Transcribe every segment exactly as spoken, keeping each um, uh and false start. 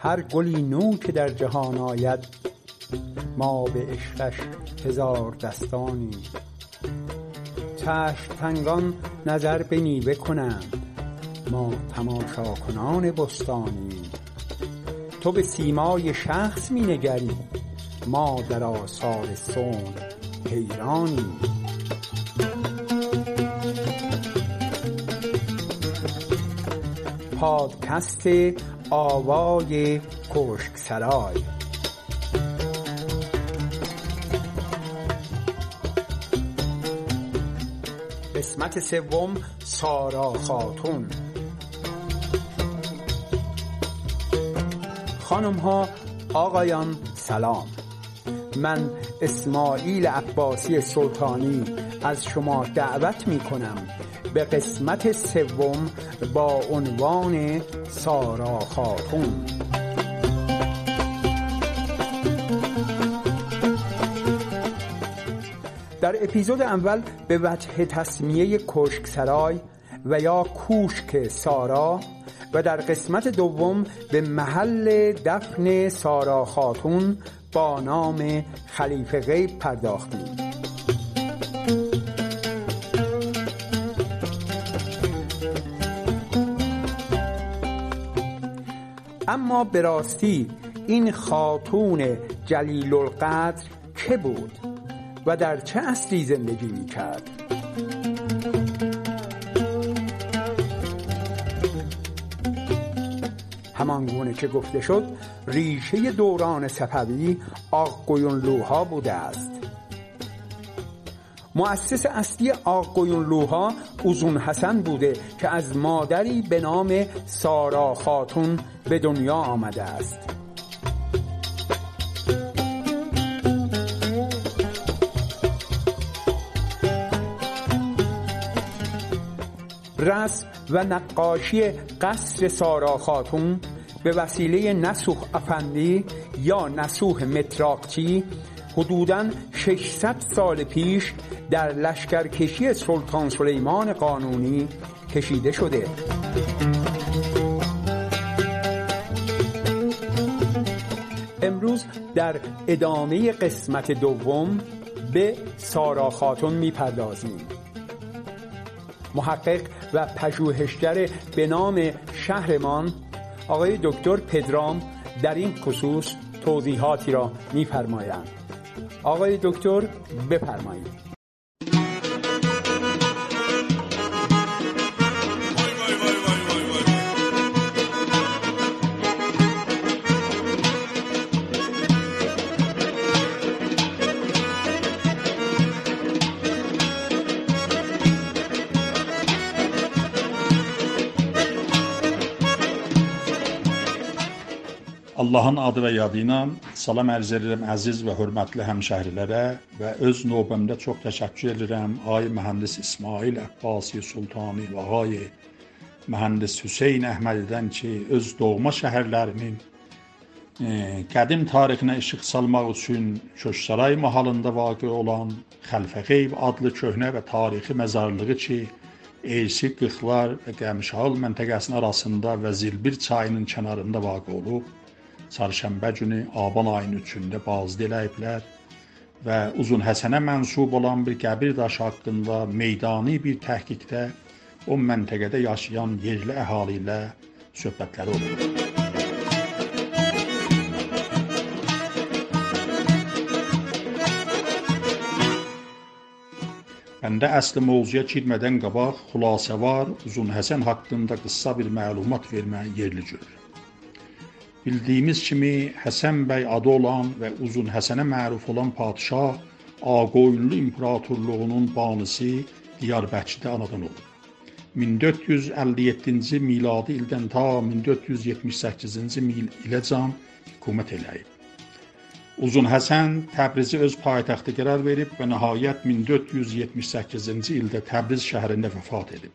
هر گلی نو که در جهان آید ما به عشقش هزار دستانی. چشم تنگان نظر به نیوه کنند ما تماشا کنان بستانی. تو به سیمای شخص می نگری ما در آثار صنع حیرانی. پادکست آوای کوشک سرای. قسمت سوم، سارا خاتون. خانم ها، آقایان، سلام. من اسماعیل عباسی سلطانی از شما دعوت می کنم به قسمت سوم با عنوان سارا خاتون. در اپیزود اول به وجه تسمیه کوشک سرای و یا کوشک سارا و در قسمت دوم به محل دفن سارا خاتون با نام خلیفه غیب پرداختیم. اما به راستی این خاتون جلیل القدر که بود و در چه عصری زندگی می‌کرد؟ همانگونه که گفته شد، ریشه دوران صفوی آقویونلوها بوده است. مؤسس اصلی آقویونلوها اوزون حسن بوده که از مادری به نام سارا خاتون به دنیا آمده است. رسم و نقاشی قصر سارا خاتون به وسیله نسوح افندی یا نسوح متراقچی حدوداً ششصد سال پیش در لشکرکشی سلطان سلیمان قانونی کشیده شده. امروز در ادامه قسمت دوم به سارا خاتون می‌پردازیم. محقق و پژوهشگر به نام شهرمان آقای دکتر پدرام در این خصوص توضیحاتی را می‌فرمایند. آقای دکتر بفرمایید. Allahın adı və yadı ilə salam ərz edirəm əziz və hörmətli həmşəhrilərə və öz növbəmdə çox təşəkkür edirəm Ay Mühəndis İsmail Əbbasi Sultani və Ay Mühəndis Hüseyn Əhmədidən ki, öz doğma şəhərlərinin e, qədim tarixinə işıq salmaq üçün Köşk Saray mahalında vaqe olan Xəlfəqeyb adlı köhnə və tarixi məzarlığı ki, Eysi qıxlar və Qəmişahıl məntəqəsinin arasında və Zilbir çayının kənarında vaqe olub. Çarşənbə günü Aban ayının üçündə bazı eləyiblər və Uzun Həsənə mənsub olan bir qəbir daşı haqqında meydani bir təhqiqdə o məntəqədə yaşayan yerli əhali ilə söhbətləri olub. Bəndə əsli mövzuya girmədən qabaq xülasə var, Uzun Həsən haqqında qısa bir məlumat verməyi yerli görürəm. Bildiyimiz kimi Həsən bəy adı olan və Uzun Həsənə məruf olan padşah Ağoyunlu imperatorluğunun banisi Diyarbəçdə anadan olub. min dörd yüz əlli yeddinci miladi ildən ta min dörd yüz yetmiş səkkizinci mil iləcən hökumət eləyib. Uzun Həsən Təbrizi öz paytaxtı qərar verib və nəhayət min dörd yüz yetmiş səkkizinci ildə Təbriz şəhərində vəfat edib.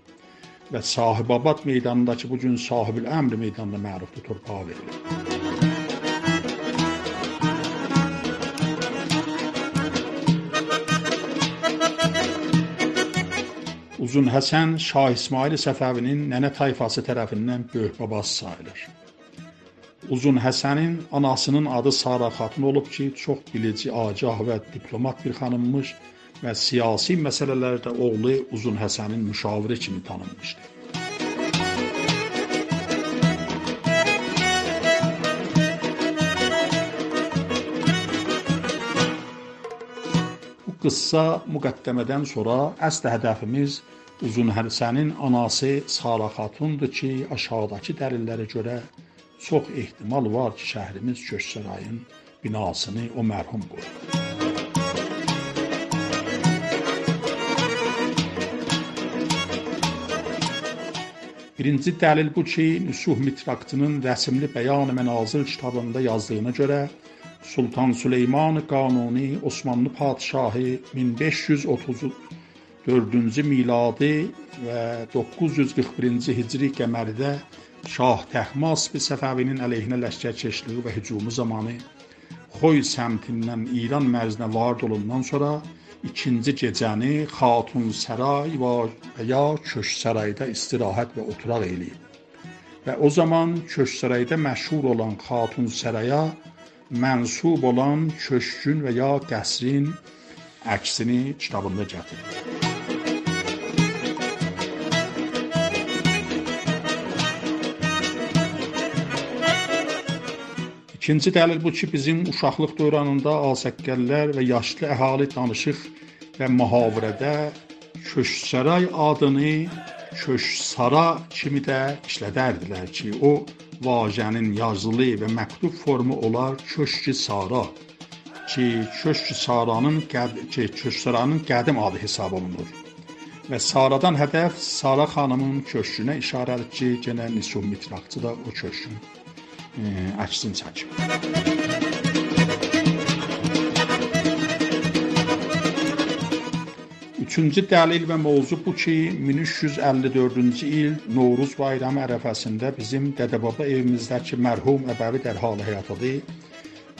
Və Sahibabad meydanındakı bugün Sahibül Əmr meydanında mərufdur torpağa verilir. Uzun Həsən Şah İsmaili Səfəvinin nənə tayfası tərəfindən böyük babası sayılır. Uzun Həsənin anasının adı Sarıxatun olub ki, çox bilici, agah və diplomat bir xanımmış və siyasi məsələlərdə oğlu Uzun Həsənin müşaviri kimi tanınmışdı. Bu qıssa müqəddəmədən sonra əsl hədəfimiz Uzun Həsənin anası Sarıxatundur ki, aşağıdakı dəlillərə görə çox ehtimal var ki, şəhrimiz Köşk Sarayın binasını o mərhum qoydu. Birinci dəlil bu ki, Nəsuh Matrakçının rəsimli bəyan-ı mənazir kitabında yazdığına görə Sultan Süleyman Qanuni Osmanlı padşahı min beş yüz otuz dördüncü miladi və doqquz yüz qırx birinci hicri qəməridə Şah Təhmasib Səfəvinin əleyhinə ləşkərkeşliyi və hücumu zamanı Xoy səmtindən İran mərzinə vard olundan sonra ikinci gecəni Xatun Saray və ya Köşk Sarayda istirahət və oturaq eləyib. Və o zaman Köşk Sarayda məşhur olan Xatun Saraya mənsub olan köşkün və ya qəsrin əksini kitabında gətirib. İkinci dəlil bu ki, bizim uşaqlıq dövründə asəqqəllər və yaşlı əhali danışıq və mühavirədə Köşk Saray adını Köşk Sara kimi də işlədərdilər ki, o vacənin yazılı və məktub formu olar Köşk Sara ki, Köşk Saranın ki, Köşk Saranın qədim adı hesab olunur. Və Saradan hədəf Sara xanımın köşkünə işarədir ki, genə Nəsuh Matrakçı da o köşkün əksini çəkib. Üçüncü dəlil və mövzu bu ki, min üç yüz əlli dördüncü il Novruz bayramı ərəfəsində bizim dədəbaba evimizdəki mərhum əbəvi dərhalı həyatıdır.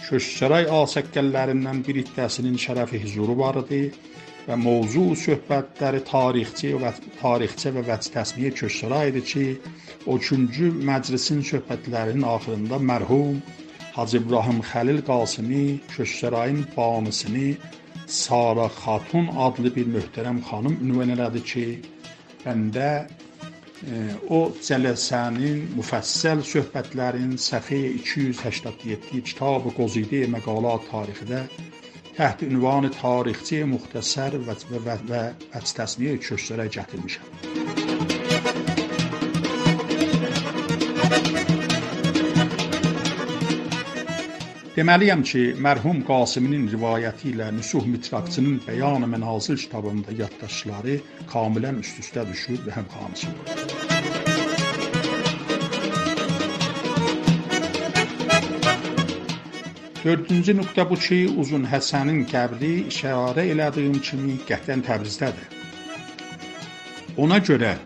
Köşk Saray asəqqəllərindən bir iddəsinin şərəfi hüzuru var idi və mövzu söhbətləri tarixçi və tarixçi və vəc təsmiyə Köşk Saraydı ki, üçüncü məclisin söhbətlərinin axırında mərhum Hacı İbrahim Xəlil Qalsını Köşk Sarayın banisini Sarıxatun adlı bir möhtərəm xanım ünvan elədi ki, bəndə e, o cələsənin müfəssəl söhbətlərin səfiyyə iki yüz səksən yeddi kitab-ı Qozidiyə məqalat tarixdə تحت عنوان تاریخچه مختصر و از تصنیه Köşk Saray جهت میشم. Deməliyəm ki, mərhum Qasiminin rivayəti ilə Nəsuh Matrakçının bəyan-ı mənazil kitabında yaddaşları kamilən üst-üstə düşür və həmxanışır. Dördüncü nöqtə bu ki, Uzun Həsənin qəbri işarə elədiyim kimi qətlən Təbrizdədir. Ona görə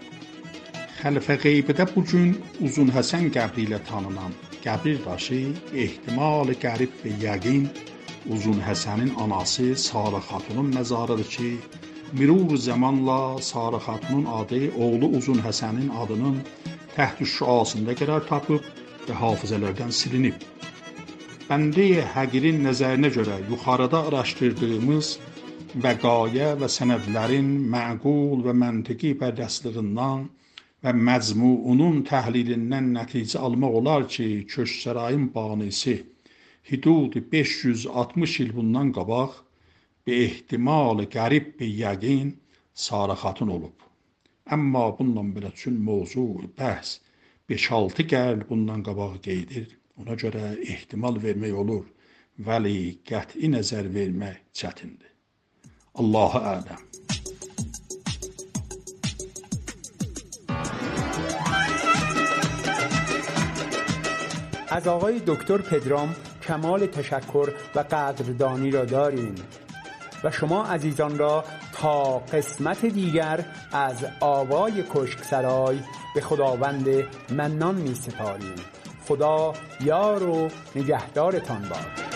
Xəlfəqeybdə bu gün Uzun Həsən qəbri ilə tanınan qəbir daşı ehtimal-ı qərib və yəqin Uzun Həsənin anası Sarıxatunun məzarıdır ki, mirur zamanla Sarıxatunun adı oğlu Uzun Həsənin adının təhdüş şüasında qərar tapıb və hafızələrdən silinib. Bəndə-i həqirin nəzərinə görə yuxarıda araşdırdığımız vəqayə və sənədlərin məqul və məntiqi pərdəsliğindən və məzmuunun təhlilindən nəticə almaq olar ki, Köşk Sarayın banisi hüdud beş yüz altmış il bundan qabaq bir ehtimal-ı qərib bir yəqin Sarıxatun olub. Əmma bundan belə üçün mövzu, bəhs beş altı qərl bundan qabaq qeydir. Ona görə ehtimal vermək olur, vəli qəti nəzər vermək çətindir. Allahu ələm. از آقای دکتر پدرام کمال تشکر و قدردانی را داریم و شما عزیزان را تا قسمت دیگر از آوای کوشک سرای به خداوند منان می سپاریم. خدا یار و نگهدارتان باد.